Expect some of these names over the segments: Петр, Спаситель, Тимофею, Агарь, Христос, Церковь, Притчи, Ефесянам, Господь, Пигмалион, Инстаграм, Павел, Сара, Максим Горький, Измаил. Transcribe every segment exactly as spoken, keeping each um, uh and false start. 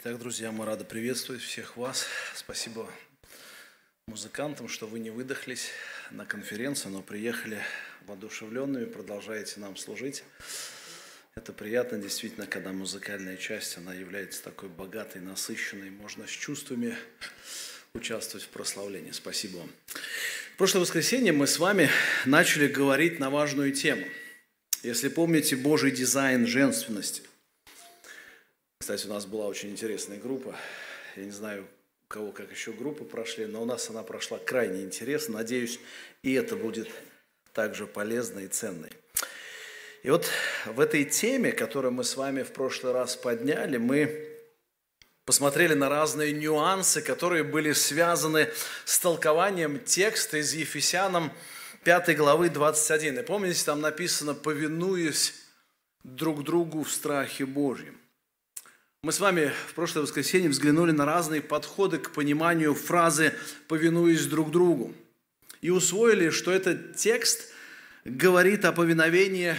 Итак, друзья, мы рады приветствовать всех вас. Спасибо музыкантам, что вы не выдохлись на конференцию, но приехали воодушевленными, продолжаете нам служить. Это приятно, действительно, когда музыкальная часть, она является такой богатой, насыщенной, можно с чувствами участвовать в прославлении. Спасибо вам. В прошлое воскресенье мы с вами начали говорить на важную тему. Если помните, Божий дизайн женственности. Кстати, у нас была очень интересная группа. Я не знаю, у кого как еще группы прошли, но у нас она прошла крайне интересно. Надеюсь, и это будет также полезно и ценно. И вот в этой теме, которую мы с вами в прошлый раз подняли, мы посмотрели на разные нюансы, которые были связаны с толкованием текста из Ефесянам пятой главы двадцать один. И помните, там написано «повинуясь друг другу в страхе Божьем». Мы с вами в прошлое воскресенье взглянули на разные подходы к пониманию фразы «повинуясь друг другу» и усвоили, что этот текст говорит о повиновении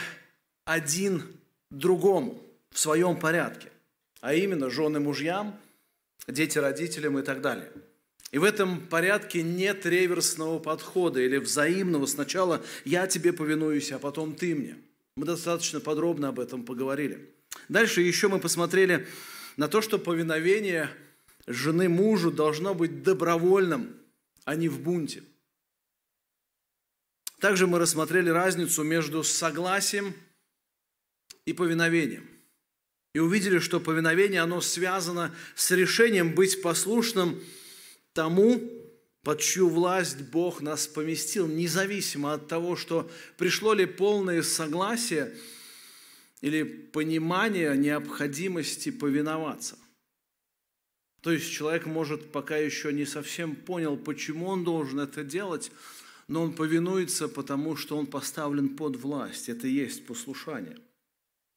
один другому в своем порядке, а именно жены мужьям, дети родителям и так далее. И в этом порядке нет реверсного подхода или взаимного «сначала я тебе повинуюсь, а потом ты мне». Мы достаточно подробно об этом поговорили. Дальше еще мы посмотрели на то, что повиновение жены мужу должно быть добровольным, а не в бунте. Также мы рассмотрели разницу между согласием и повиновением. И увидели, что повиновение, оно связано с решением быть послушным тому, под чью власть Бог нас поместил, независимо от того, что пришло ли полное согласие или понимание необходимости повиноваться. То есть человек, может, пока еще не совсем понял, почему он должен это делать, но он повинуется, потому что он поставлен под власть. Это и есть послушание.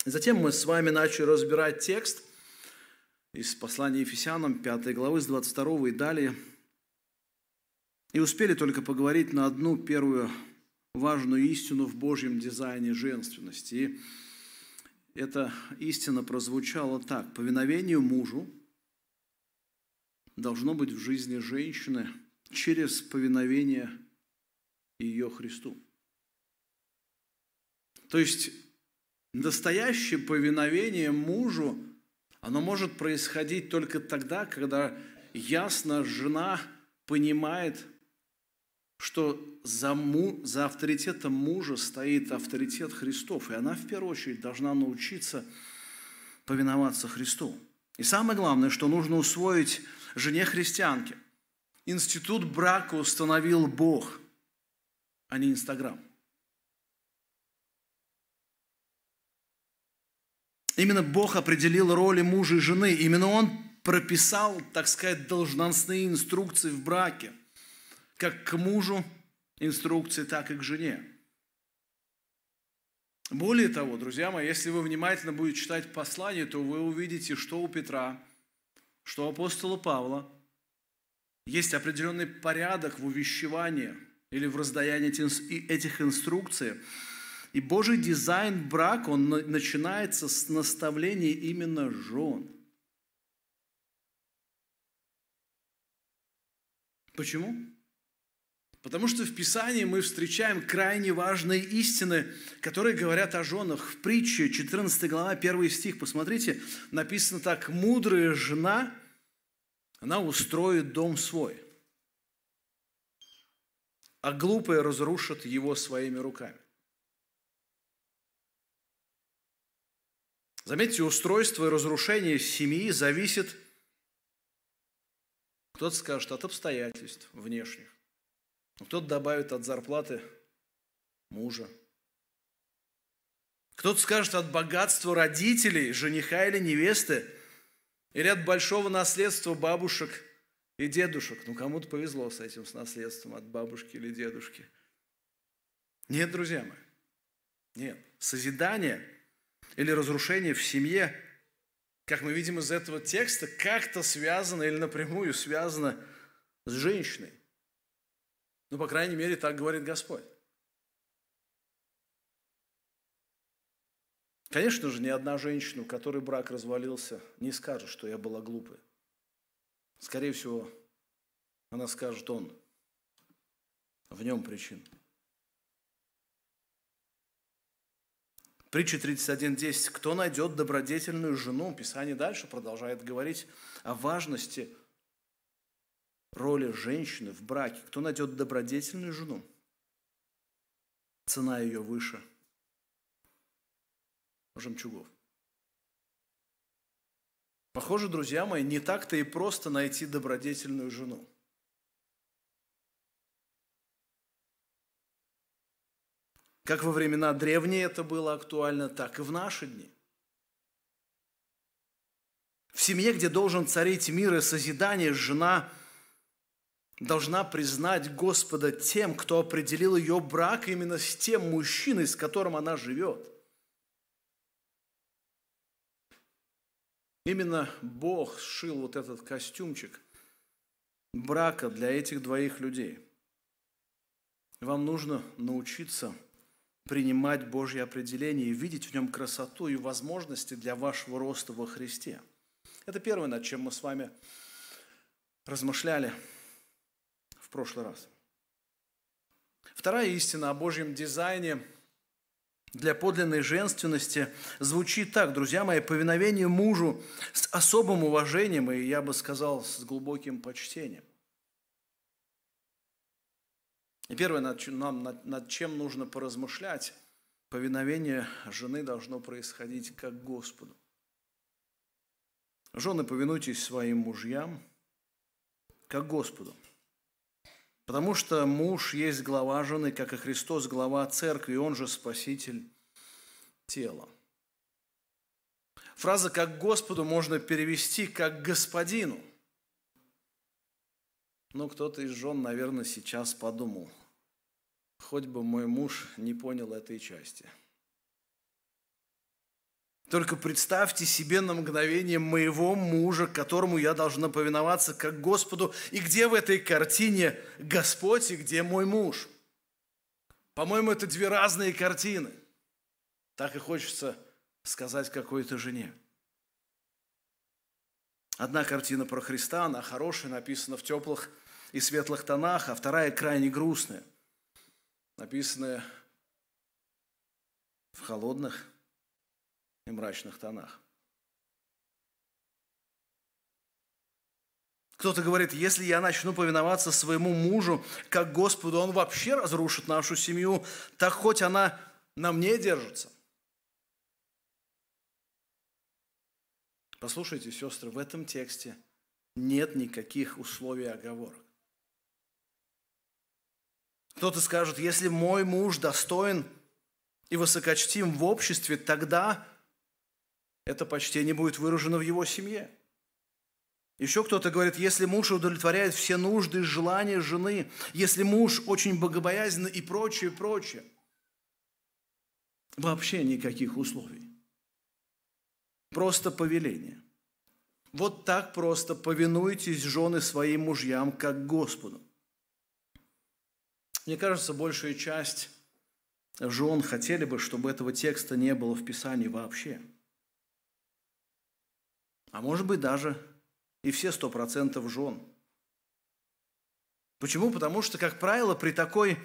Затем мы с вами начали разбирать текст из послания Ефесянам пятой главы с двадцать второго и далее. И успели только поговорить на одну первую важную истину в Божьем дизайне женственности. И эта истина прозвучала так. Повиновение мужу должно быть в жизни женщины через повиновение ее Христу. То есть настоящее повиновение мужу, оно может происходить только тогда, когда ясно жена понимает, что за, му, за авторитетом мужа стоит авторитет Христов, и она в первую очередь должна научиться повиноваться Христу. И самое главное, что нужно усвоить жене христианке. Институт брака установил Бог, а не Инстаграм. Именно Бог определил роли мужа и жены, именно Он прописал, так сказать, должностные инструкции в браке. Как к мужу инструкции, так и к жене. Более того, друзья мои, если вы внимательно будете читать послание, то вы увидите, что у Петра, что у апостола Павла есть определенный порядок в увещевании или в раздаянии этих инструкций. И Божий дизайн брака, он начинается с наставления именно жен. Почему? Потому что в Писании мы встречаем крайне важные истины, которые говорят о женах. В Притче четырнадцатой глава, первый стих, посмотрите, написано так. «Мудрая жена, она устроит дом свой, а глупая разрушит его своими руками». Заметьте, устройство и разрушение семьи зависит, кто-то скажет, от обстоятельств внешних. Кто-то добавит от зарплаты мужа. Кто-то скажет от богатства родителей, жениха или невесты, или от большого наследства бабушек и дедушек. Ну, кому-то повезло с этим, с наследством от бабушки или дедушки. Нет, друзья мои, нет. Созидание или разрушение в семье, как мы видим из этого текста, как-то связано или напрямую связано с женщиной. Ну, по крайней мере, так говорит Господь. Конечно же, ни одна женщина, у которой брак развалился, не скажет, что я была глупой. Скорее всего, она скажет, он, в нем причина. Притчи тридцать один десять. Кто найдет добродетельную жену? Писание дальше продолжает говорить о важности роли женщины в браке. Кто найдет добродетельную жену? Цена ее выше жемчугов. Похоже, друзья мои, не так-то и просто найти добродетельную жену. Как во времена древние это было актуально, так и в наши дни. В семье, где должен царить мир и созидание, жена должна признать Господа тем, кто определил ее брак именно с тем мужчиной, с которым она живет. Именно Бог сшил вот этот костюмчик брака для этих двоих людей. Вам нужно научиться принимать Божье определение и видеть в нем красоту и возможности для вашего роста во Христе. Это первое, над чем мы с вами размышляли в прошлый раз. Вторая истина о Божьем дизайне для подлинной женственности звучит так, друзья мои: повиновение мужу с особым уважением и, я бы сказал, с глубоким почтением. И первое, над чем, нам, над, над чем нужно поразмышлять, повиновение жены должно происходить как Господу. Жены, повинуйтесь своим мужьям, как Господу. Потому что муж есть глава жены, как и Христос глава церкви, и он же спаситель тела. Фраза «как Господу» можно перевести как «господину». Ну, кто-то из жен, наверное, сейчас подумал, хоть бы мой муж не понял этой части. Только представьте себе на мгновение моего мужа, которому я должна повиноваться как Господу, и где в этой картине Господь и где мой муж? По-моему, это две разные картины. Так и хочется сказать какой-то жене. Одна картина про Христа, она хорошая, написана в теплых и светлых тонах, а вторая крайне грустная, написанная в холодных и мрачных тонах. Кто-то говорит, если я начну повиноваться своему мужу, как Господу, он вообще разрушит нашу семью, так хоть она на мне держится. Послушайте, сестры, в этом тексте нет никаких условий и оговорок. Кто-то скажет, если мой муж достоин и высокочтим в обществе, тогда это почтение будет выражено в его семье. Еще кто-то говорит, если муж удовлетворяет все нужды и желания жены, если муж очень богобоязнен и прочее, прочее. Вообще никаких условий. Просто повеление. Вот так просто повинуйтесь, жены, своим мужьям, как Господу. Мне кажется, большая часть жен хотели бы, чтобы этого текста не было в Писании вообще. А может быть, даже и все сто процентов жен. Почему? Потому что, как правило, при такой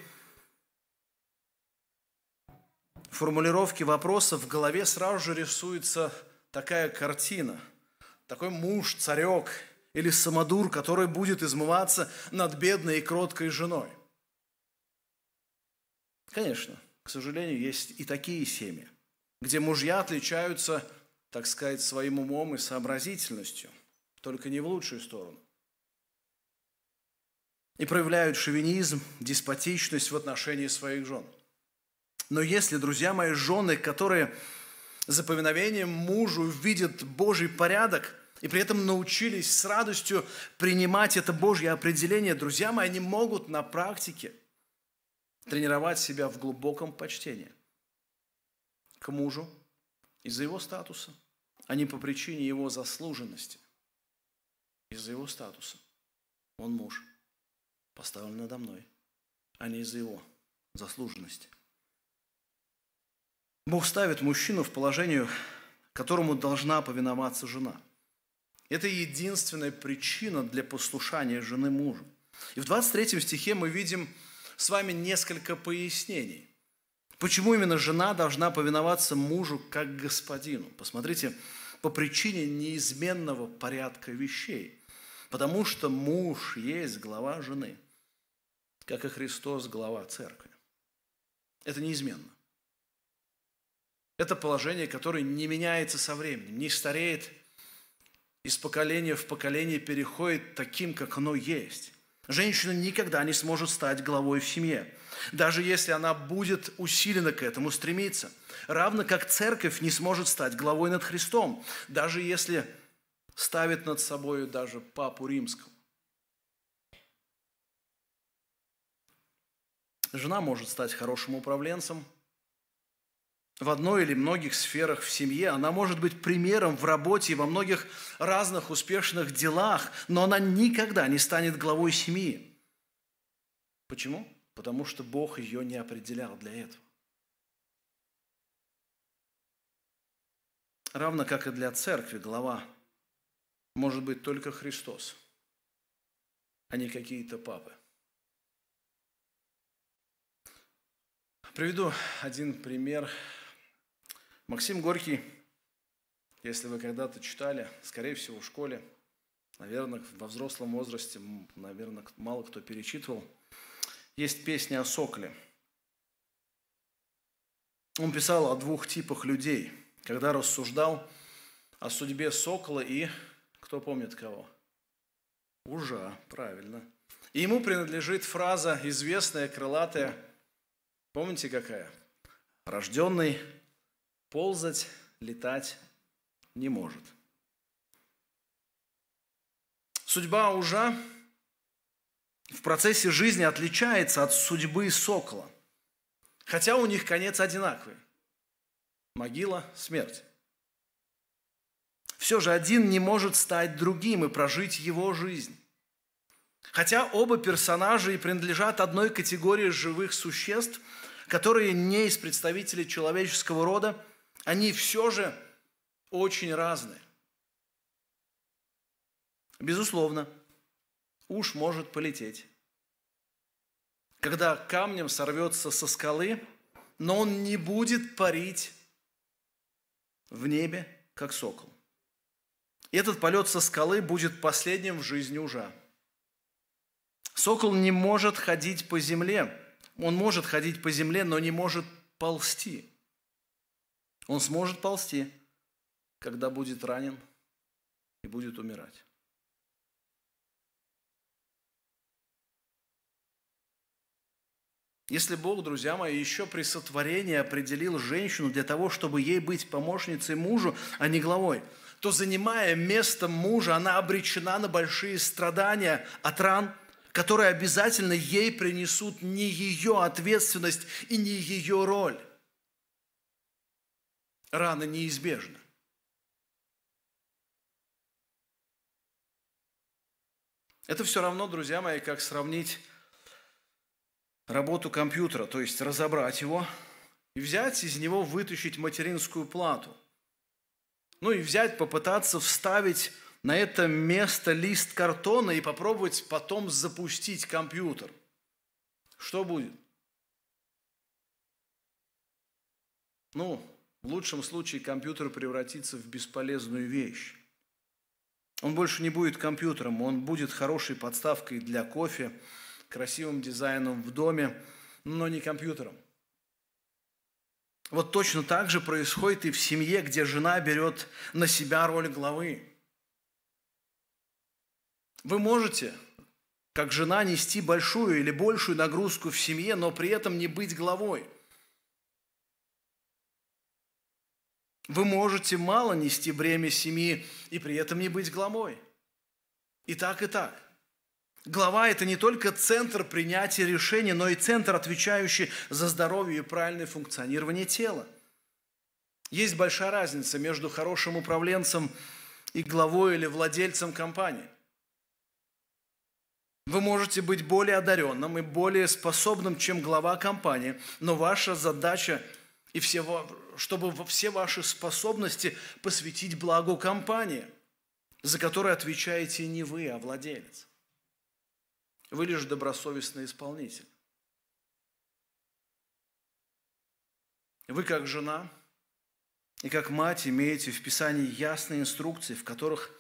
формулировке вопроса в голове сразу же рисуется такая картина, такой муж, царек или самодур, который будет измываться над бедной и кроткой женой. Конечно, к сожалению, есть и такие семьи, где мужья отличаются, так сказать, своим умом и сообразительностью, только не в лучшую сторону. И проявляют шовинизм, деспотичность в отношении своих жен. Но если, друзья мои, жены, которые за повиновением мужу видят Божий порядок и при этом научились с радостью принимать это Божье определение, друзья мои, они могут на практике тренировать себя в глубоком почтении к мужу из-за его статуса, а не по причине его заслуженности. Из-за его статуса. Он муж, поставлен надо мной, а не из-за его заслуженности. Бог ставит мужчину в положение, которому должна повиноваться жена. Это единственная причина для послушания жены мужу. И в двадцать третьем стихе мы видим с вами несколько пояснений. Почему именно жена должна повиноваться мужу как господину? Посмотрите, по причине неизменного порядка вещей. Потому что муж есть глава жены, как и Христос глава церкви. Это неизменно. Это положение, которое не меняется со временем, не стареет, из поколения в поколение переходит таким, как оно есть. Женщина никогда не сможет стать главой в семье, даже если она будет усиленно к этому стремиться. Равно как церковь не сможет стать главой над Христом, даже если ставит над собой даже Папу Римского. Жена может стать хорошим управленцем. В одной или многих сферах в семье она может быть примером в работе и во многих разных успешных делах, но она никогда не станет главой семьи. Почему? Потому что Бог ее не определял для этого. Равно как и для церкви глава может быть только Христос, а не какие-то папы. Приведу один пример. Максим Горький, если вы когда-то читали, скорее всего, в школе, наверное, во взрослом возрасте, наверное, мало кто перечитывал, есть песня о сокле. Он писал о двух типах людей, когда рассуждал о судьбе сокола и, кто помнит кого? Ужа, правильно. И ему принадлежит фраза, известная, крылатая, помните какая? Рожденный ползать, летать не может. Судьба ужа в процессе жизни отличается от судьбы сокола, хотя у них конец одинаковый. Могила, смерть. Все же один не может стать другим и прожить его жизнь. Хотя оба персонажа и принадлежат одной категории живых существ, которые не из представителей человеческого рода, они все же очень разные. Безусловно, уж может полететь, когда камнем сорвется со скалы, но он не будет парить в небе, как сокол. Этот полет со скалы будет последним в жизни ужа. Сокол не может ходить по земле. Он может ходить по земле, но не может ползти. Он сможет ползти, когда будет ранен и будет умирать. Если Бог, друзья мои, еще при сотворении определил женщину для того, чтобы ей быть помощницей мужу, а не главой, то, занимая место мужа, она обречена на большие страдания от ран, которые обязательно ей принесут не ее ответственность и не ее роль. Раны неизбежны. Это все равно, друзья мои, как сравнить работу компьютера, то есть разобрать его и взять из него, вытащить материнскую плату. Ну и взять, попытаться вставить на это место лист картона и попробовать потом запустить компьютер. Что будет? Ну, в лучшем случае компьютер превратится в бесполезную вещь. Он больше не будет компьютером, он будет хорошей подставкой для кофе, красивым дизайном в доме, но не компьютером. Вот точно так же происходит и в семье, где жена берет на себя роль главы. Вы можете, как жена, нести большую или большую нагрузку в семье, но при этом не быть главой. Вы можете мало нести бремя семьи и при этом не быть главой. И так, и так. Глава – это не только центр принятия решений, но и центр, отвечающий за здоровье и правильное функционирование тела. Есть большая разница между хорошим управленцем и главой или владельцем компании. Вы можете быть более одаренным и более способным, чем глава компании, но ваша задача и все, чтобы все ваши способности посвятить благу компании, за которую отвечаете не вы, а владелец. Вы лишь добросовестный исполнитель. Вы, как жена и как мать, имеете в Писании ясные инструкции, в которых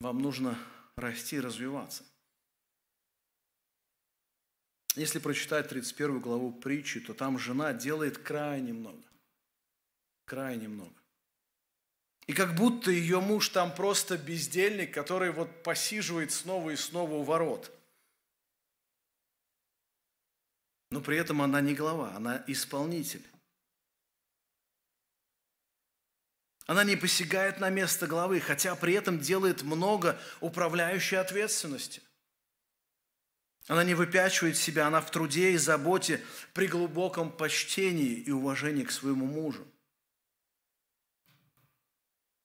вам нужно расти и развиваться. Если прочитать тридцать первую главу притчи, то там жена делает крайне много. Крайне много. И как будто ее муж там просто бездельник, который вот посиживает снова и снова у ворот. Но при этом она не глава, она исполнитель. Она не посягает на место главы, хотя при этом делает много управляющей ответственности. Она не выпячивает себя, она в труде и заботе, при глубоком почтении и уважении к своему мужу.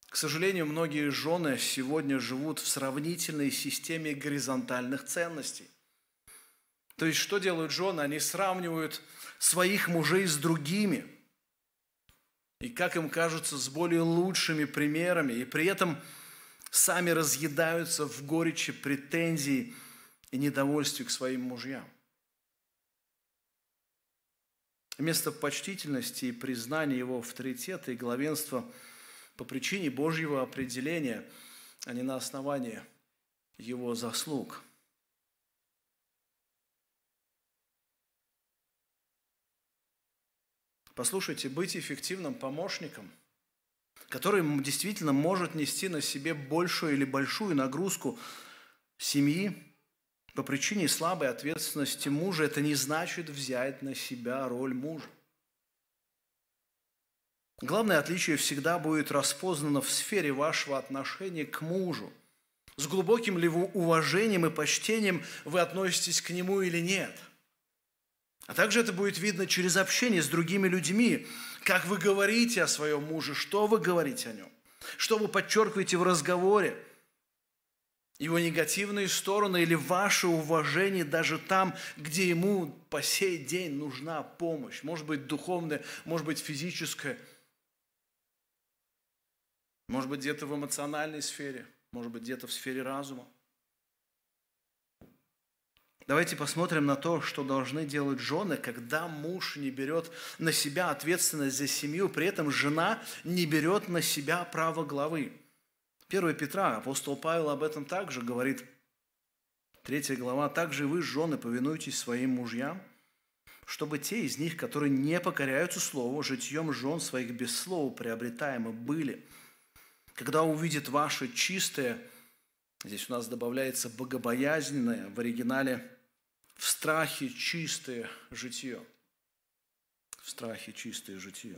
К сожалению, многие жены сегодня живут в сравнительной системе горизонтальных ценностей. То есть, что делают жены? Они сравнивают своих мужей с другими, и, как им кажется, с более лучшими примерами, и при этом сами разъедаются в горечи претензий и недовольстве к своим мужьям. Вместо почтительности и признания его авторитета и главенства по причине Божьего определения, а не на основании его заслуг. Послушайте, быть эффективным помощником, который действительно может нести на себе большую или большую нагрузку семьи, по причине слабой ответственности мужа, это не значит взять на себя роль мужа. Главное отличие всегда будет распознано в сфере вашего отношения к мужу. С глубоким ли вы уважением и почтением вы относитесь к нему или нет. А также это будет видно через общение с другими людьми, как вы говорите о своем муже, что вы говорите о нем, что вы подчеркиваете в разговоре, его негативные стороны или ваше уважение даже там, где ему по сей день нужна помощь. Может быть, духовная, может быть, физическая. Может быть, где-то в эмоциональной сфере, может быть, где-то в сфере разума. Давайте посмотрим на то, что должны делать жены, когда муж не берет на себя ответственность за семью, при этом жена не берет на себя право главы. первое Петра, апостол Павел об этом также говорит. третья глава. «Также и вы, жены, повинуйтесь своим мужьям, чтобы те из них, которые не покоряются слову, житьем жен своих без слова приобретаемы были. Когда увидит ваше чистое, здесь у нас добавляется богобоязненное, в оригинале в страхе чистое житье». В страхе чистое житье.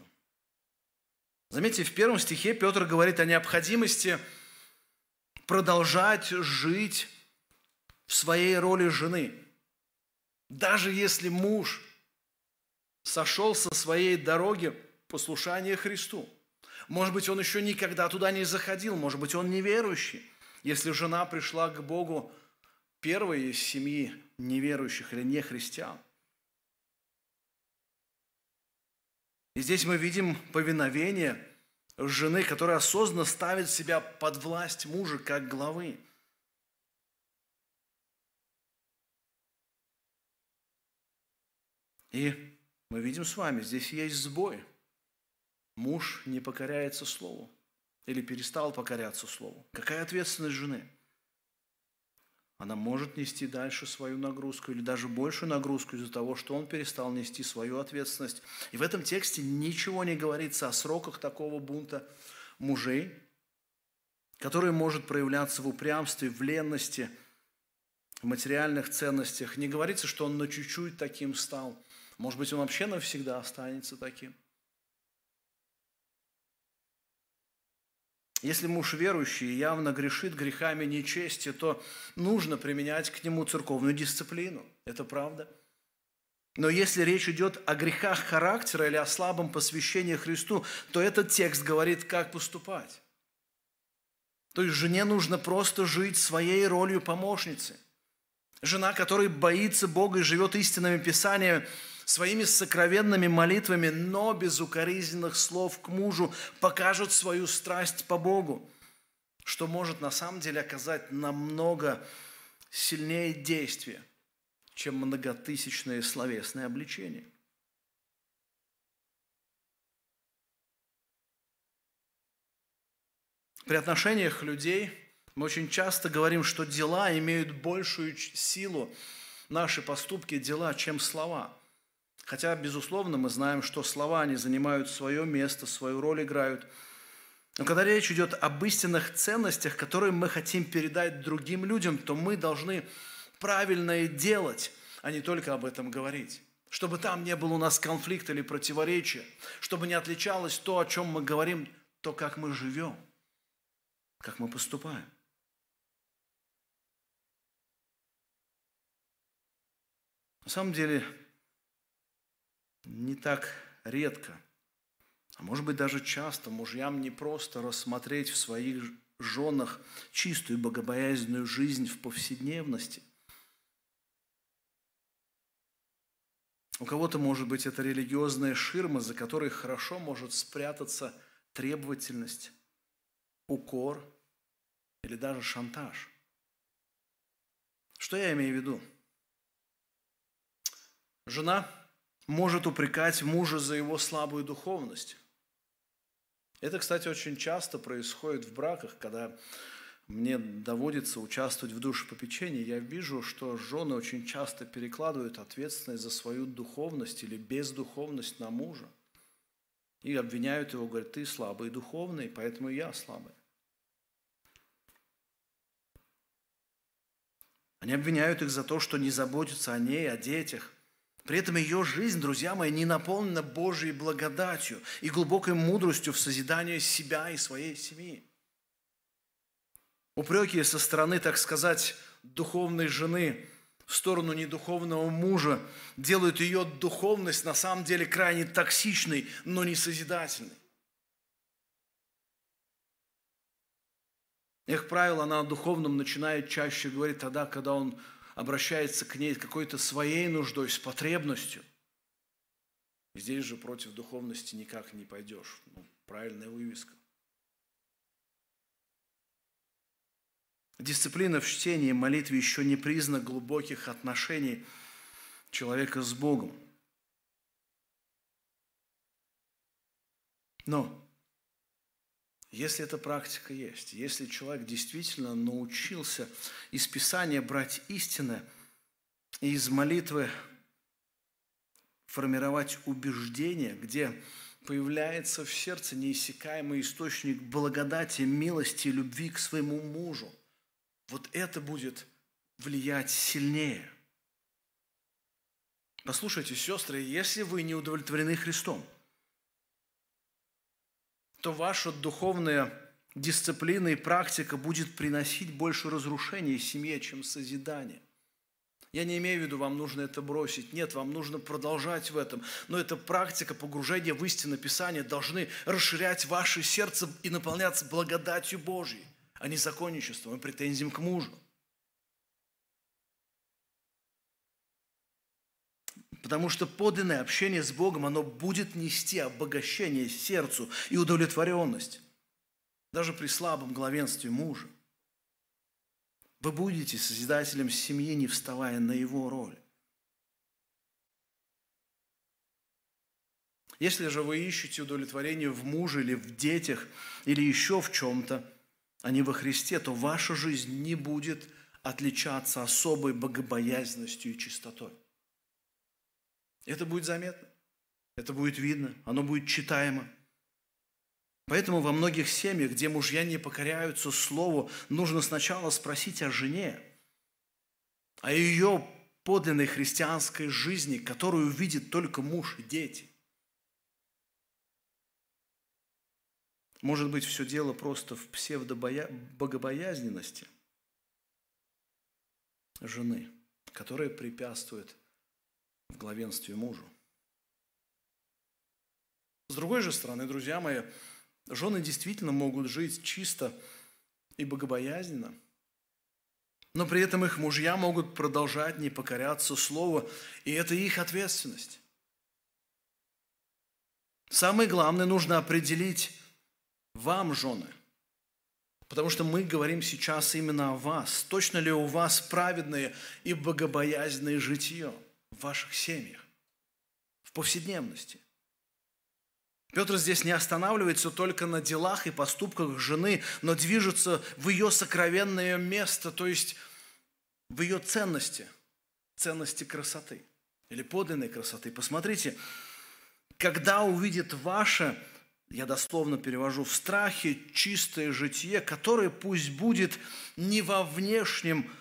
Заметьте, в первом стихе Петр говорит о необходимости продолжать жить в своей роли жены. Даже если муж сошел со своей дороги послушания Христу. Может быть, он еще никогда туда не заходил, может быть, он неверующий. Если жена пришла к Богу первой из семьи неверующих или нехристиан. И здесь мы видим повиновение жены, которая осознанно ставит себя под власть мужа как главы. И мы видим с вами, здесь есть сбой. Муж не покоряется слову или перестал покоряться слову. Какая ответственность жены? Она может нести дальше свою нагрузку или даже большую нагрузку из-за того, что он перестал нести свою ответственность. И в этом тексте ничего не говорится о сроках такого бунта мужей, который может проявляться в упрямстве, в ленности, в материальных ценностях. Не говорится, что он на чуть-чуть таким стал. Может быть, он вообще навсегда останется таким. Если муж верующий явно грешит грехами нечести, то нужно применять к нему церковную дисциплину. Это правда. Но если речь идет о грехах характера или о слабом посвящении Христу, то этот текст говорит, как поступать. То есть жене нужно просто жить своей ролью помощницы. Жена, которая боится Бога и живет истинными Писаниями, своими сокровенными молитвами, но без укоризненных слов к мужу, покажут свою страсть по Богу, что может на самом деле оказать намного сильнее действие, чем многотысячное словесное обличение. При отношениях людей мы очень часто говорим, что дела имеют большую силу, наши поступки, дела, чем слова. Хотя, безусловно, мы знаем, что слова, они занимают свое место, свою роль играют. Но когда речь идет об истинных ценностях, которые мы хотим передать другим людям, то мы должны правильно делать, а не только об этом говорить. Чтобы там не было у нас конфликта или противоречия, чтобы не отличалось то, о чем мы говорим, то, как мы живем, как мы поступаем. На самом деле, не так редко, а может быть даже часто, мужьям непросто рассмотреть в своих женах чистую богобоязненную жизнь в повседневности. У кого-то, может быть, это религиозная ширма, за которой хорошо может спрятаться требовательность, укор или даже шантаж. Что я имею в виду? Жена может упрекать мужа за его слабую духовность. Это, кстати, очень часто происходит в браках, когда мне доводится участвовать в душепопечении. Я вижу, что жены очень часто перекладывают ответственность за свою духовность или бездуховность на мужа и обвиняют его, говорят, ты слабый духовный, поэтому и я слабый. Они обвиняют их за то, что не заботятся о ней, о детях. При этом ее жизнь, друзья мои, не наполнена Божьей благодатью и глубокой мудростью в созидании себя и своей семьи. Упреки со стороны, так сказать, духовной жены в сторону недуховного мужа делают ее духовность на самом деле крайне токсичной, но не созидательной. Как правило, она о духовном начинает чаще говорить тогда, когда он обращается к ней какой-то своей нуждой, с потребностью. Здесь же против духовности никак не пойдешь. Ну, правильная вывеска. Дисциплина в чтении и молитве еще не признак глубоких отношений человека с Богом. Но если эта практика есть, если человек действительно научился из Писания брать истины и из молитвы формировать убеждения, где появляется в сердце неиссякаемый источник благодати, милости и любви к своему мужу, вот это будет влиять сильнее. Послушайте, сестры, если вы не удовлетворены Христом, то ваша духовная дисциплина и практика будет приносить больше разрушений семье, чем созидания. Я не имею в виду, вам нужно это бросить. Нет, вам нужно продолжать в этом. Но эта практика погружения в истину Писания должны расширять ваше сердце и наполняться благодатью Божьей, а не законничеством и претензиям к мужу. Потому что подлинное общение с Богом, оно будет нести обогащение сердцу и удовлетворенность, даже при слабом главенстве мужа. Вы будете созидателем семьи, не вставая на его роль. Если же вы ищете удовлетворение в муже или в детях, или еще в чем-то, а не во Христе, то ваша жизнь не будет отличаться особой богобоязненностью и чистотой. Это будет заметно, это будет видно, оно будет читаемо. Поэтому во многих семьях, где мужья не покоряются слову, нужно сначала спросить о жене, о ее подлинной христианской жизни, которую видит только муж и дети. Может быть, все дело просто в псевдобогобоязненности жены, которая препятствует в главенстве мужу. С другой же стороны, друзья мои, жены действительно могут жить чисто и богобоязненно, но при этом их мужья могут продолжать не покоряться слову, и это их ответственность. Самое главное, нужно определить вам, жены, потому что мы говорим сейчас именно о вас. Точно ли у вас праведное и богобоязненное житье в ваших семьях, в повседневности? Петр здесь не останавливается только на делах и поступках жены, но движется в ее сокровенное место, то есть в ее ценности, ценности красоты или подлинной красоты. Посмотрите, когда увидит ваше, я дословно перевожу, в страхе чистое житие, которое пусть будет не во внешнем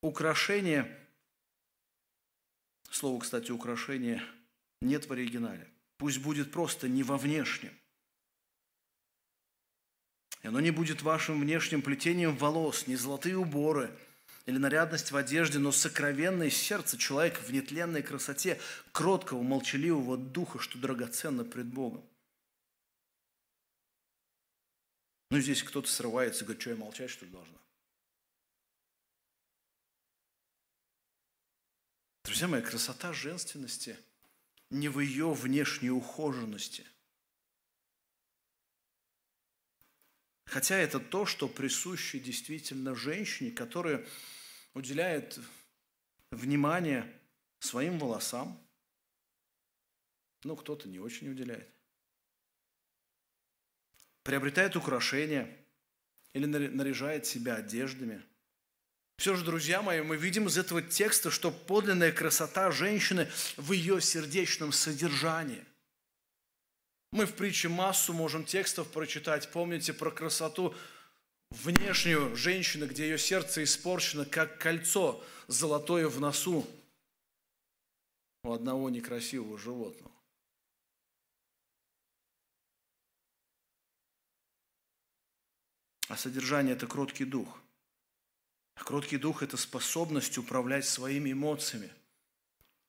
украшении. Слово, кстати, украшение нет в оригинале. Пусть будет просто не во внешнем. И оно не будет вашим внешним плетением волос, не золотые уборы или нарядность в одежде, но сокровенное сердце человека в нетленной красоте, кроткого, молчаливого духа, что драгоценно пред Богом. Ну, здесь кто-то срывается и говорит, что я молчать, что ли, должна? Друзья мои, красота женственности не в ее внешней ухоженности. Хотя это то, что присуще действительно женщине, которая уделяет внимание своим волосам. Ну, кто-то не очень уделяет. Приобретает украшения или наряжает себя одеждами. Все же, друзья мои, мы видим из этого текста, что подлинная красота женщины в ее сердечном содержании. Мы в притче массу можем текстов прочитать. Помните про красоту внешнюю женщины, где ее сердце испорчено, как кольцо золотое в носу у одного некрасивого животного. А содержание – это кроткий дух. А кроткий дух – это способность управлять своими эмоциями,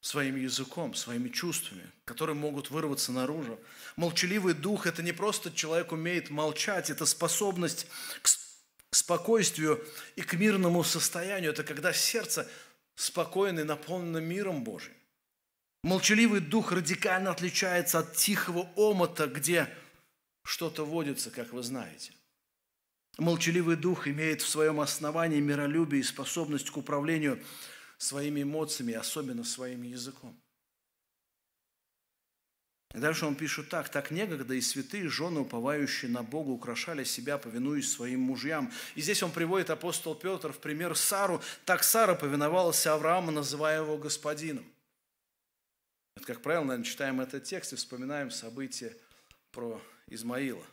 своим языком, своими чувствами, которые могут вырваться наружу. Молчаливый дух – это не просто человек умеет молчать, это способность к спокойствию и к мирному состоянию. Это когда сердце спокойно и наполнено миром Божиим. Молчаливый дух радикально отличается от тихого омота, где что-то водится, как вы знаете. Молчаливый дух имеет в своем основании миролюбие и способность к управлению своими эмоциями, особенно своим языком. И дальше он пишет так. «Так некогда и святые жены, уповающие на Бога, украшали себя, повинуясь своим мужьям». И здесь он приводит апостол Петр в пример Сару. «Так Сара повиновалась Аврааму, называя его господином». Это, как правило, наверное, читаем этот текст и вспоминаем события про Измаила.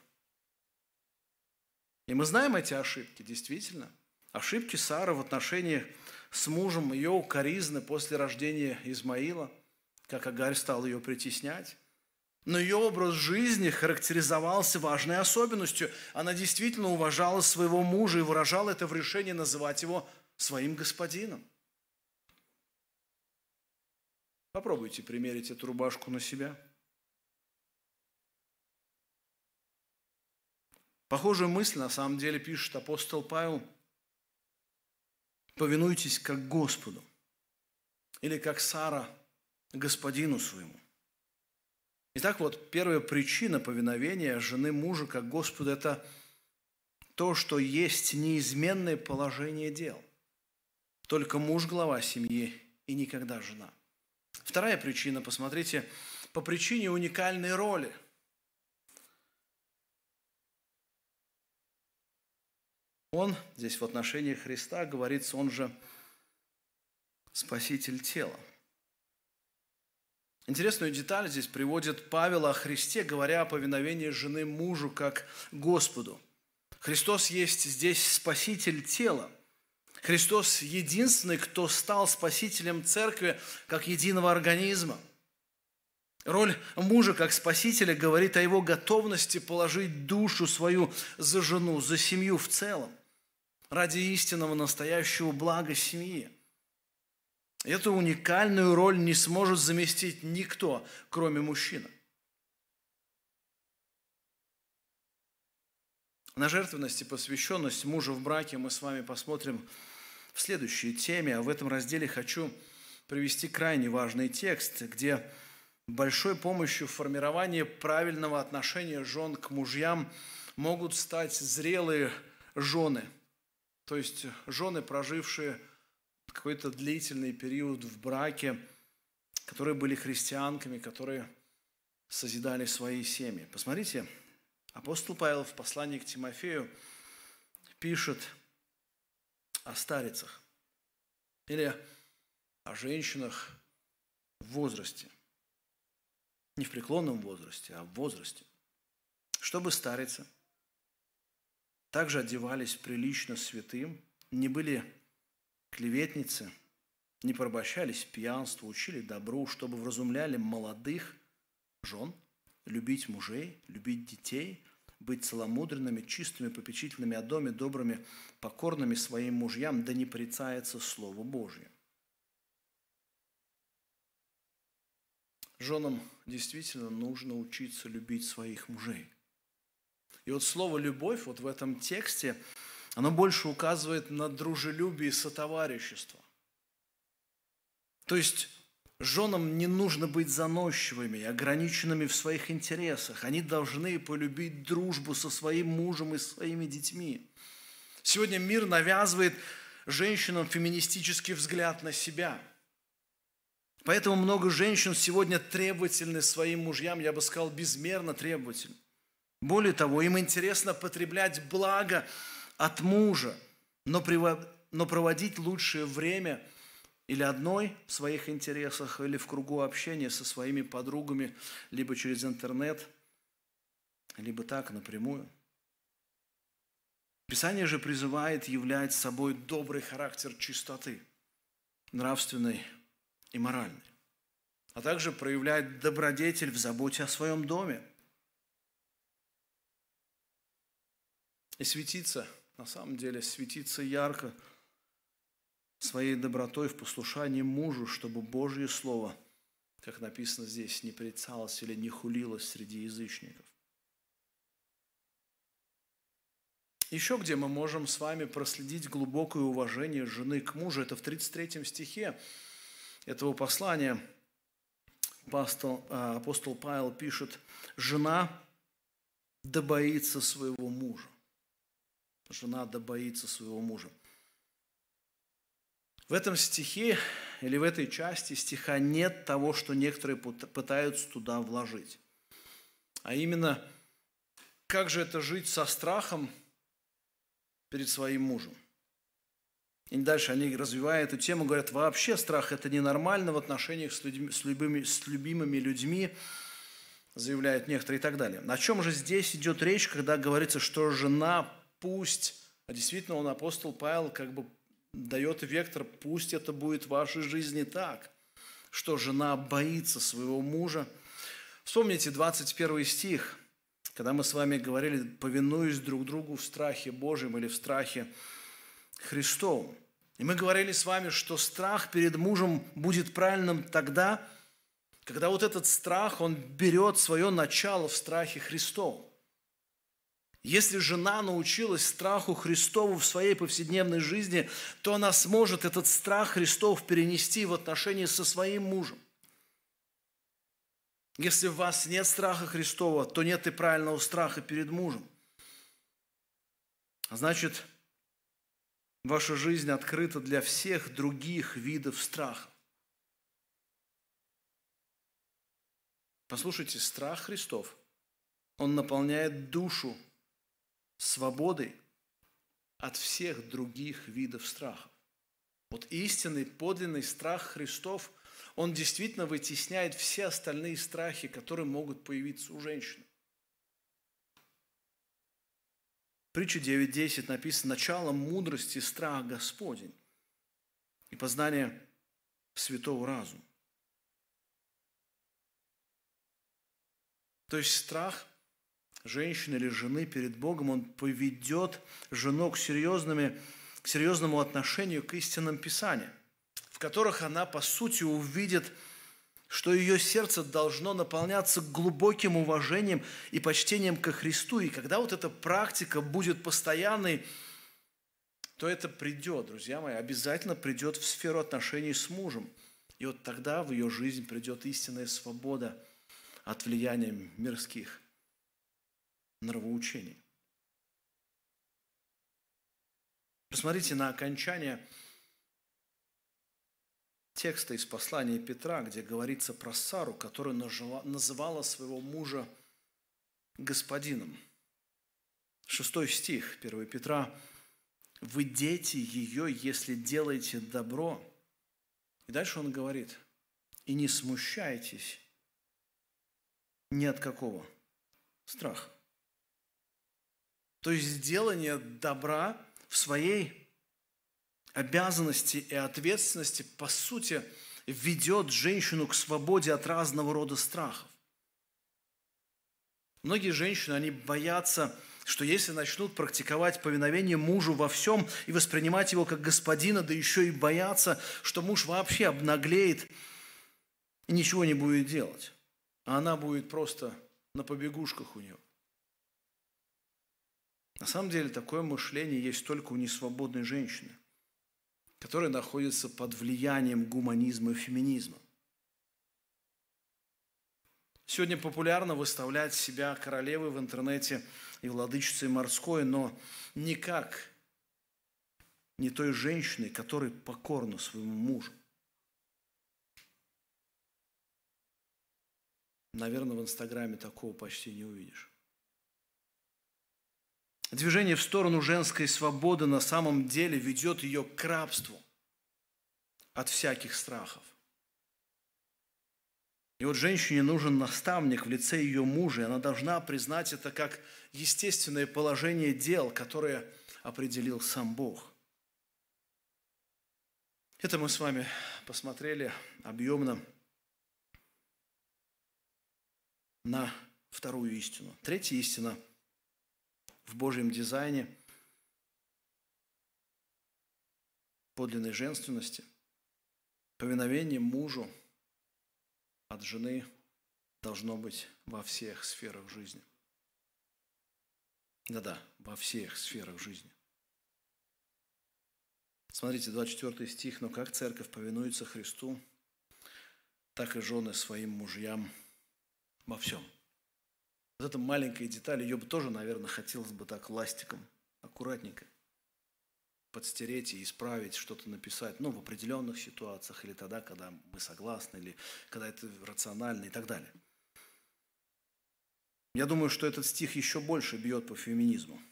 И мы знаем эти ошибки, действительно. Ошибки Сары в отношениях с мужем, ее укоризны после рождения Измаила, как Агарь стал ее притеснять. Но ее образ жизни характеризовался важной особенностью. Она действительно уважала своего мужа и выражала это в решении называть его своим господином. Попробуйте примерить эту рубашку на себя. Похожую мысль на самом деле пишет апостол Павел. «Повинуйтесь как Господу» или как Сара господину своему. Итак, вот первая причина повиновения жены мужа как Господу – это то, что есть неизменное положение дел. Только муж – глава семьи и никогда жена. Вторая причина, посмотрите, по причине уникальной роли. Он, здесь в отношении Христа, говорится, он же спаситель тела. Интересную деталь здесь приводит Павел о Христе, говоря о повиновении жены мужу как Господу. Христос есть здесь спаситель тела. Христос единственный, кто стал спасителем церкви как единого организма. Роль мужа как спасителя говорит о его готовности положить душу свою за жену, за семью в целом, ради истинного настоящего блага семьи. Эту уникальную роль не сможет заместить никто, кроме мужчины. На жертвенность и посвященность мужа в браке мы с вами посмотрим в следующей теме, а в этом разделе хочу привести крайне важный текст, где Большой помощью в формировании правильного отношения жен к мужьям могут стать зрелые жены, то есть жены, прожившие какой-то длительный период в браке, которые были христианками, которые созидали свои семьи. Посмотрите, апостол Павел в послании к Тимофею пишет о старицах или о женщинах в возрасте. Не в преклонном возрасте, а в возрасте. Чтобы старицы также одевались прилично святым, не были клеветницы, не порабощались пьянству, учили добру, чтобы вразумляли молодых жен, любить мужей, любить детей, быть целомудренными, чистыми, попечительными о доме, добрыми, покорными своим мужьям, да не прицается Слово Божье. Женам действительно нужно учиться любить своих мужей. И вот слово «любовь» вот в этом тексте, оно больше указывает на дружелюбие и сотоварищество. То есть женам не нужно быть заносчивыми, ограниченными в своих интересах. Они должны полюбить дружбу со своим мужем и своими детьми. Сегодня мир навязывает женщинам феминистический взгляд на себя. Поэтому много женщин сегодня требовательны своим мужьям, я бы сказал, безмерно требовательны. Более того, им интересно потреблять благо от мужа, но проводить лучшее время или одной в своих интересах, или в кругу общения со своими подругами, либо через интернет, либо так, напрямую. Писание же призывает являть собой добрый характер чистоты, нравственной и моральной, а также проявляет добродетель в заботе о своем доме. И светиться, на самом деле, светиться ярко своей добротой в послушании мужу, чтобы Божье Слово, как написано здесь, не прицалось или не хулилось среди язычников. Еще где мы можем с вами проследить глубокое уважение жены к мужу, это в тридцать третьем стихе этого послания. Апостол, апостол Павел пишет: «Жена добоится своего мужа». Жена добоится своего мужа. В этом стихе или в этой части стиха нет того, что некоторые пытаются туда вложить. А именно, как же это жить со страхом перед своим мужем? И дальше они, развивая эту тему, говорят, вообще страх – это ненормально в отношениях с, людьми, с, любыми, с любимыми людьми, заявляют некоторые и так далее. О чем же здесь идет речь, когда говорится, что жена пусть, а действительно он, апостол Павел, как бы дает вектор, пусть это будет в вашей жизни так, что жена боится своего мужа. Вспомните двадцать первый стих, когда мы с вами говорили, повинуясь друг другу в страхе Божьем или в страхе Христовым. И мы говорили с вами, что страх перед мужем будет правильным тогда, когда вот этот страх, он берет свое начало в страхе Христовом. Если жена научилась страху Христову в своей повседневной жизни, то она сможет этот страх Христов перенести в отношения со своим мужем. Если в вас нет страха Христова, то нет и правильного страха перед мужем. А значит, ваша жизнь открыта для всех других видов страха. Послушайте, страх Христов, он наполняет душу свободой от всех других видов страха. Вот истинный, подлинный страх Христов, он действительно вытесняет все остальные страхи, которые могут появиться у женщины. Притча девять десять написано: «Начало мудрости – страх Господень и познание святого разума». То есть страх женщины или жены перед Богом, он поведет жену к, к серьезному отношению к истинам Писания, в которых она, по сути, увидит, что ее сердце должно наполняться глубоким уважением и почтением ко Христу. И когда вот эта практика будет постоянной, то это придет, друзья мои, обязательно придет в сферу отношений с мужем. И вот тогда в ее жизнь придет истинная свобода от влияния мирских нравоучений. Посмотрите на окончание текста из послания Петра, где говорится про Сару, которая называла своего мужа господином. Шестой стих первого Петра. «Вы дети ее, если делаете добро». И дальше он говорит: «И не смущайтесь ни от какого страха». То есть делание добра в своей обязанности и ответственности, по сути, ведет женщину к свободе от разного рода страхов. Многие женщины, они боятся, что если начнут практиковать повиновение мужу во всем и воспринимать его как господина, да еще и боятся, что муж вообще обнаглеет и ничего не будет делать, а она будет просто на побегушках у него. На самом деле такое мышление есть только у несвободной женщины, которая находится под влиянием гуманизма и феминизма. Сегодня популярно выставлять себя королевой в интернете и владычицей морской, но никак не той женщиной, которая покорна своему мужу. Наверное, в Инстаграме такого почти не увидишь. Движение в сторону женской свободы на самом деле ведет ее к рабству от всяких страхов. И вот женщине нужен наставник в лице ее мужа, и она должна признать это как естественное положение дел, которое определил сам Бог. Это мы с вами посмотрели объемно на вторую истину. Третья истина в Божьем дизайне подлинной женственности, повиновение мужу от жены должно быть во всех сферах жизни. Да-да, во всех сферах жизни. Смотрите, двадцать четвёртый стих. «Но как церковь повинуется Христу, так и жены своим мужьям во всем». Вот эта маленькая деталь, ее бы тоже, наверное, хотелось бы так ластиком, аккуратненько подстереть и исправить, что-то написать, ну, в определенных ситуациях, или тогда, когда мы согласны, или когда это рационально и так далее. Я думаю, что этот стих еще больше бьет по феминизму.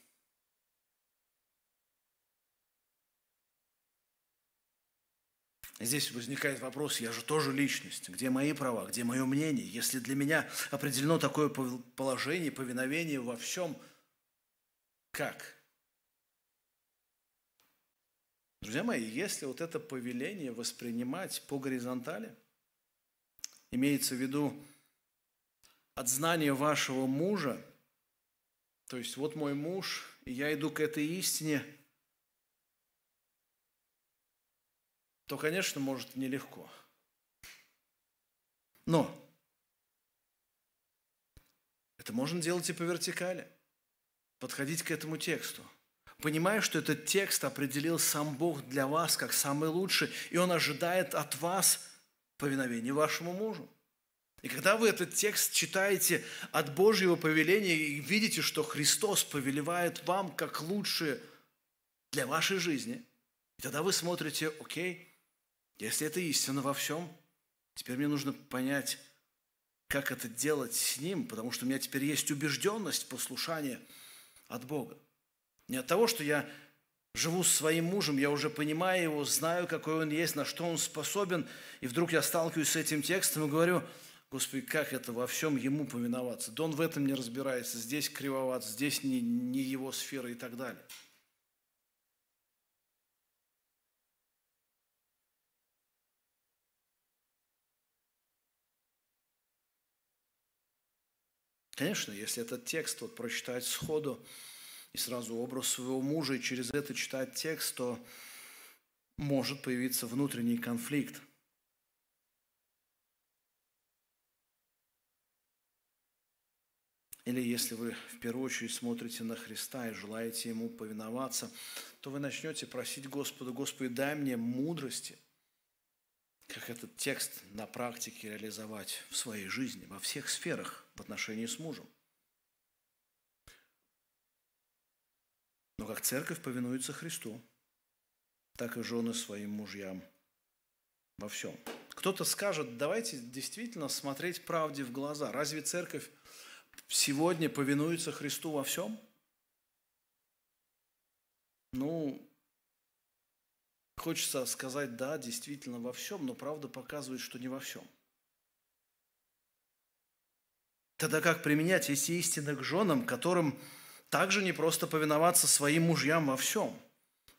Здесь возникает вопрос: я же тоже личность, где мои права, где мое мнение? Если для меня определено такое положение, повиновение во всем, как? Друзья мои, если вот это повеление воспринимать по горизонтали, имеется в виду от знания вашего мужа, то есть вот мой муж, и я иду к этой истине, то, конечно, может, нелегко. Но это можно делать и по вертикали, подходить к этому тексту, понимая, что этот текст определил сам Бог для вас как самый лучший, и Он ожидает от вас повиновения вашему мужу. И когда вы этот текст читаете от Божьего повеления и видите, что Христос повелевает вам как лучшее для вашей жизни, и тогда вы смотрите: окей, если это истина во всем, теперь мне нужно понять, как это делать с Ним, потому что у меня теперь есть убежденность послушания от Бога. Не от того, что я живу с своим мужем, я уже понимаю его, знаю, какой он есть, на что он способен, и вдруг я сталкиваюсь с этим текстом и говорю: Господи, как это во всем ему повиноваться? Да он в этом не разбирается, здесь кривоват, здесь не, не его сфера и так далее. Конечно, если этот текст вот прочитать сходу, и сразу образ своего мужа, и через это читать текст, то может появиться внутренний конфликт. Или если вы в первую очередь смотрите на Христа и желаете Ему повиноваться, то вы начнете просить Господа: Господи, дай мне мудрости, как этот текст на практике реализовать в своей жизни, во всех сферах в отношении с мужем. Но как церковь повинуется Христу, так и жены своим мужьям во всем. Кто-то скажет, давайте действительно смотреть правде в глаза. Разве церковь сегодня повинуется Христу во всем? Ну, хочется сказать, да, действительно во всем, но правда показывает, что не во всем. Тогда как применять эти истины к женам, которым также не просто повиноваться своим мужьям во всем,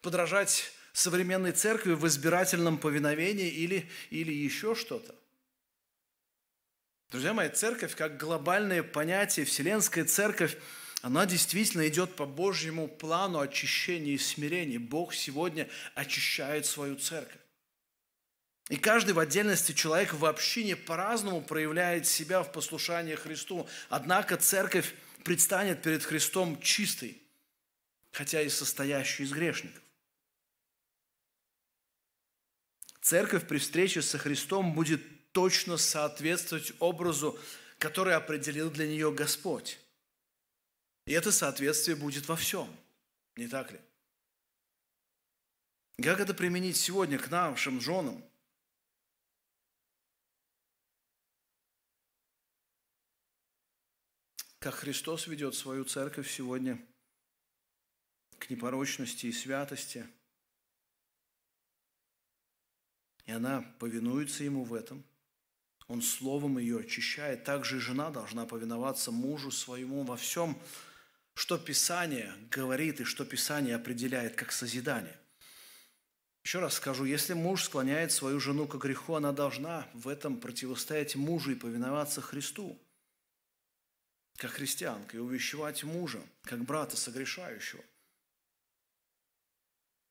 подражать современной церкви в избирательном повиновении или, или еще что-то? Друзья мои, церковь, как глобальное понятие, вселенская церковь, она действительно идет по Божьему плану очищения и смирения. Бог сегодня очищает свою церковь. И каждый в отдельности человек в общине по-разному проявляет себя в послушании Христу. Однако церковь предстанет перед Христом чистой, хотя и состоящей из грешников. Церковь при встрече со Христом будет точно соответствовать образу, который определил для нее Господь. И это соответствие будет во всем, не так ли? Как это применить сегодня к нашим женам? Как Христос ведет свою церковь сегодня к непорочности и святости, и она повинуется Ему в этом. Он словом ее очищает. Также и жена должна повиноваться мужу своему во всем, что Писание говорит и что Писание определяет как созидание. Еще раз скажу, если муж склоняет свою жену к греху, она должна в этом противостоять мужу и повиноваться Христу, как христианка, и увещевать мужа, как брата согрешающего.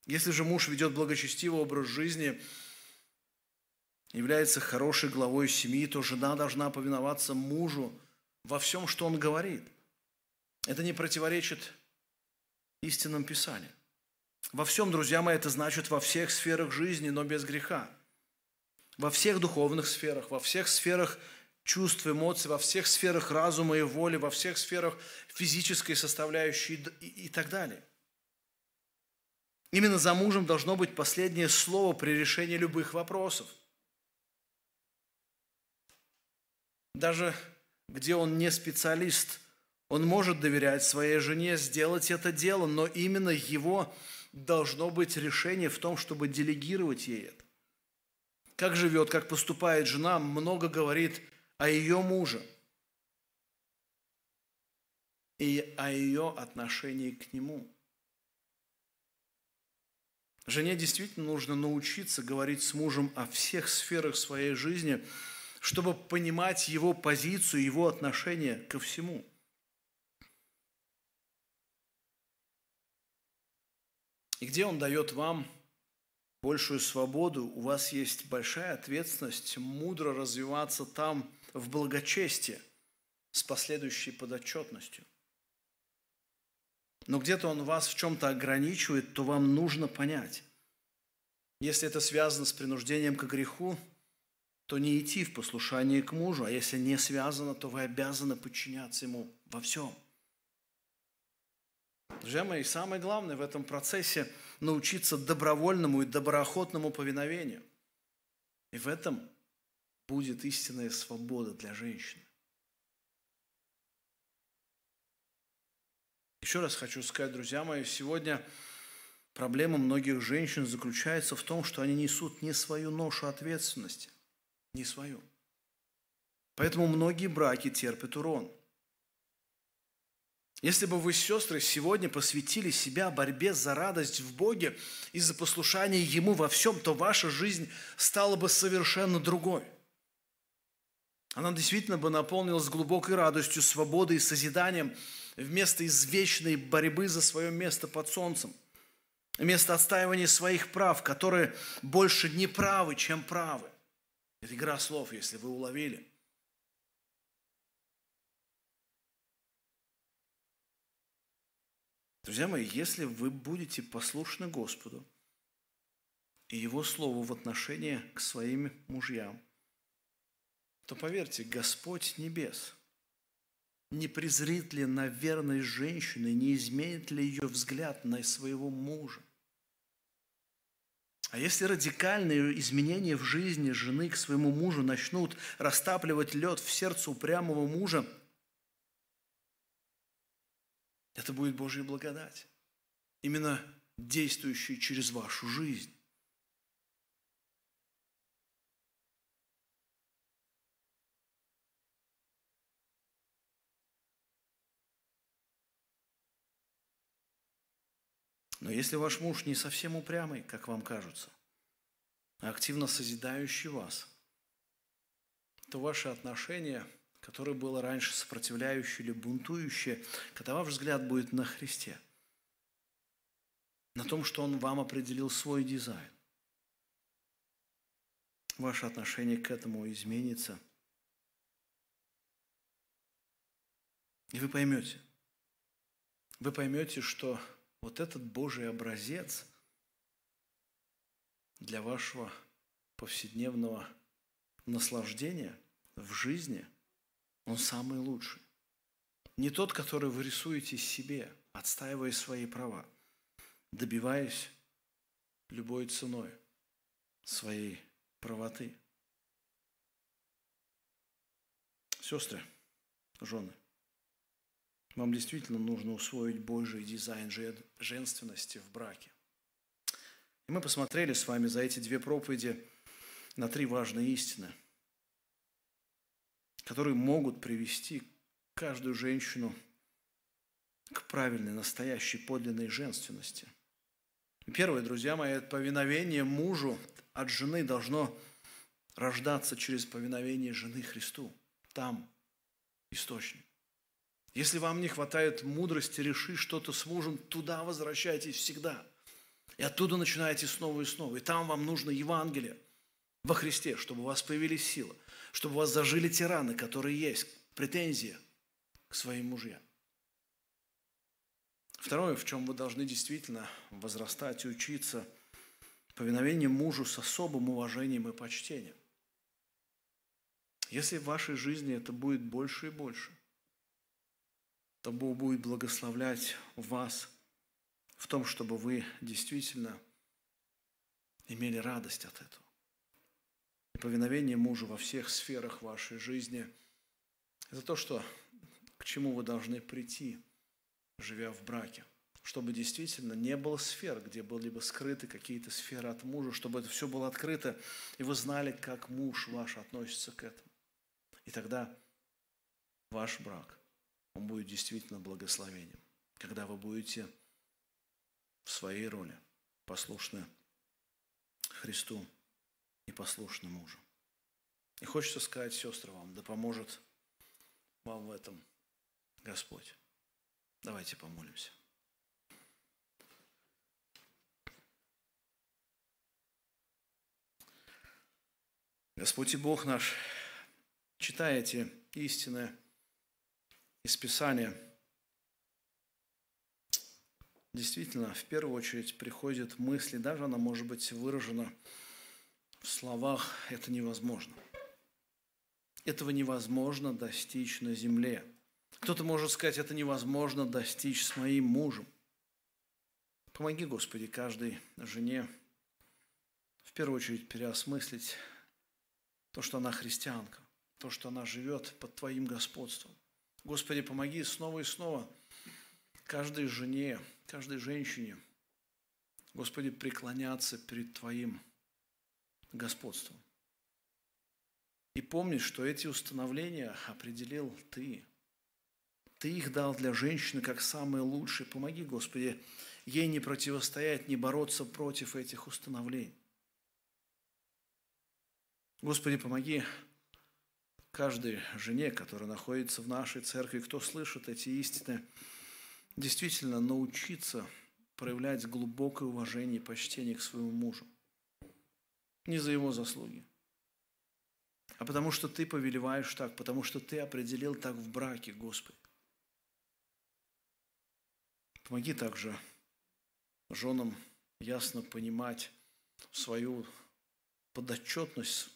Если же муж ведет благочестивый образ жизни, является хорошей главой семьи, то жена должна повиноваться мужу во всем, что он говорит. Это не противоречит истинам Писания. Во всем, друзья мои, это значит во всех сферах жизни, но без греха. Во всех духовных сферах, во всех сферах чувств, эмоций, во всех сферах разума и воли, во всех сферах физической составляющей и так далее. Именно за мужем должно быть последнее слово при решении любых вопросов. Даже где он не специалист, он может доверять своей жене сделать это дело, но именно его должно быть решение в том, чтобы делегировать ей это. Как живет, как поступает жена, много говорит о ее муже и о ее отношении к нему. Жене действительно нужно научиться говорить с мужем о всех сферах своей жизни, чтобы понимать его позицию, его отношение ко всему. И где он дает вам большую свободу, у вас есть большая ответственность мудро развиваться там в благочестии с последующей подотчетностью. Но где-то он вас в чем-то ограничивает, то вам нужно понять. Если это связано с принуждением к греху, то не идти в послушание к мужу, а если не связано, то вы обязаны подчиняться ему во всем. Друзья мои, самое главное в этом процессе – научиться добровольному и доброохотному повиновению. И в этом будет истинная свобода для женщины. Еще раз хочу сказать, друзья мои, сегодня проблема многих женщин заключается в том, что они несут не свою ношу ответственности, не свою. Поэтому многие браки терпят урон. Если бы вы, сестры, сегодня посвятили себя борьбе за радость в Боге и за послушание Ему во всем, то ваша жизнь стала бы совершенно другой. Она действительно бы наполнилась глубокой радостью, свободой и созиданием вместо извечной борьбы за свое место под солнцем, вместо отстаивания своих прав, которые больше не правы, чем правы. Это игра слов, если вы уловили. Друзья мои, если вы будете послушны Господу, и его слову в отношении к своим мужьям, то поверьте, Господь небес не презрит ли на верной женщины, не изменит ли ее взгляд на своего мужа. А если радикальные изменения в жизни жены к своему мужу начнут растапливать лед в сердце упрямого мужа, это будет Божья благодать, именно действующая через вашу жизнь. Но если ваш муж не совсем упрямый, как вам кажется, а активно созидающий вас, то ваши отношения, которое было раньше сопротивляющее или бунтующее, когда ваш взгляд будет на Христе, на том, что Он вам определил свой дизайн, ваше отношение к этому изменится. И вы поймете, вы поймете, что вот этот Божий образец для вашего повседневного наслаждения в жизни, он самый лучший. Не тот, который вы рисуете себе, отстаивая свои права, добиваясь любой ценой своей правоты. Сестры, жены, вам действительно нужно усвоить Божий дизайн женственности в браке. И мы посмотрели с вами за эти две проповеди на три важные истины, которые могут привести каждую женщину к правильной, настоящей, подлинной женственности. Первое, друзья мои, это повиновение мужу от жены должно рождаться через повиновение жены Христу. Там источник. Если вам не хватает мудрости решить что-то с мужем, туда возвращайтесь всегда. И оттуда начинайте снова и снова. И там вам нужно Евангелие во Христе, чтобы у вас появились силы, чтобы у вас зажили те раны, которые есть, претензии к своим мужьям. Второе, в чем вы должны действительно возрастать и учиться, повиновение мужу с особым уважением и почтением. Если в вашей жизни это будет больше и больше, то Бог будет благословлять вас в том, чтобы вы действительно имели радость от этого. И повиновение мужу во всех сферах вашей жизни – это то, что, к чему вы должны прийти, живя в браке, чтобы действительно не было сфер, где были бы скрыты какие-то сферы от мужа, чтобы это все было открыто, и вы знали, как муж ваш относится к этому. И тогда ваш брак, он будет действительно благословением, когда вы будете в своей роли послушны Христу и послушны мужу. И хочется сказать, сестры, вам, да поможет вам в этом Господь. Давайте помолимся. Господь и Бог наш, читая эти истины из Писания, действительно, в первую очередь приходят мысли, даже она может быть выражена в словах, это невозможно. Этого невозможно достичь на земле. Кто-то может сказать, это невозможно достичь с моим мужем. Помоги, Господи, каждой жене в первую очередь переосмыслить то, что она христианка, то, что она живет под Твоим господством. Господи, помоги снова и снова каждой жене, каждой женщине, Господи, преклоняться перед Твоим господством. И помни, что эти установления определил Ты. Ты их дал для женщины как самые лучшие. Помоги, Господи, ей не противостоять, не бороться против этих установлений. Господи, помоги каждой жене, которая находится в нашей церкви, кто слышит эти истины, действительно научиться проявлять глубокое уважение и почтение к своему мужу. Не за его заслуги, а потому что Ты повелеваешь так, потому что Ты определил так в браке, Господи. Помоги также женам ясно понимать свою подотчетность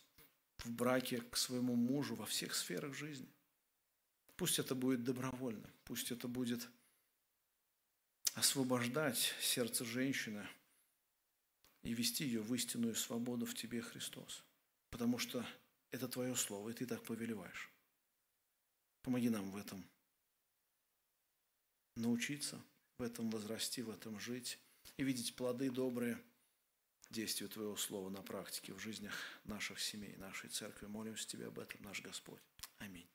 в браке к своему мужу во всех сферах жизни. Пусть это будет добровольно, пусть это будет освобождать сердце женщины и вести ее в истинную свободу в тебе, Христос. Потому что это твое слово, и ты так повелеваешь. Помоги нам в этом научиться, в этом возрасти, в этом жить и видеть плоды добрые действия твоего слова на практике в жизнях наших семей, нашей церкви. Молимся Тебя об этом, наш Господь. Аминь.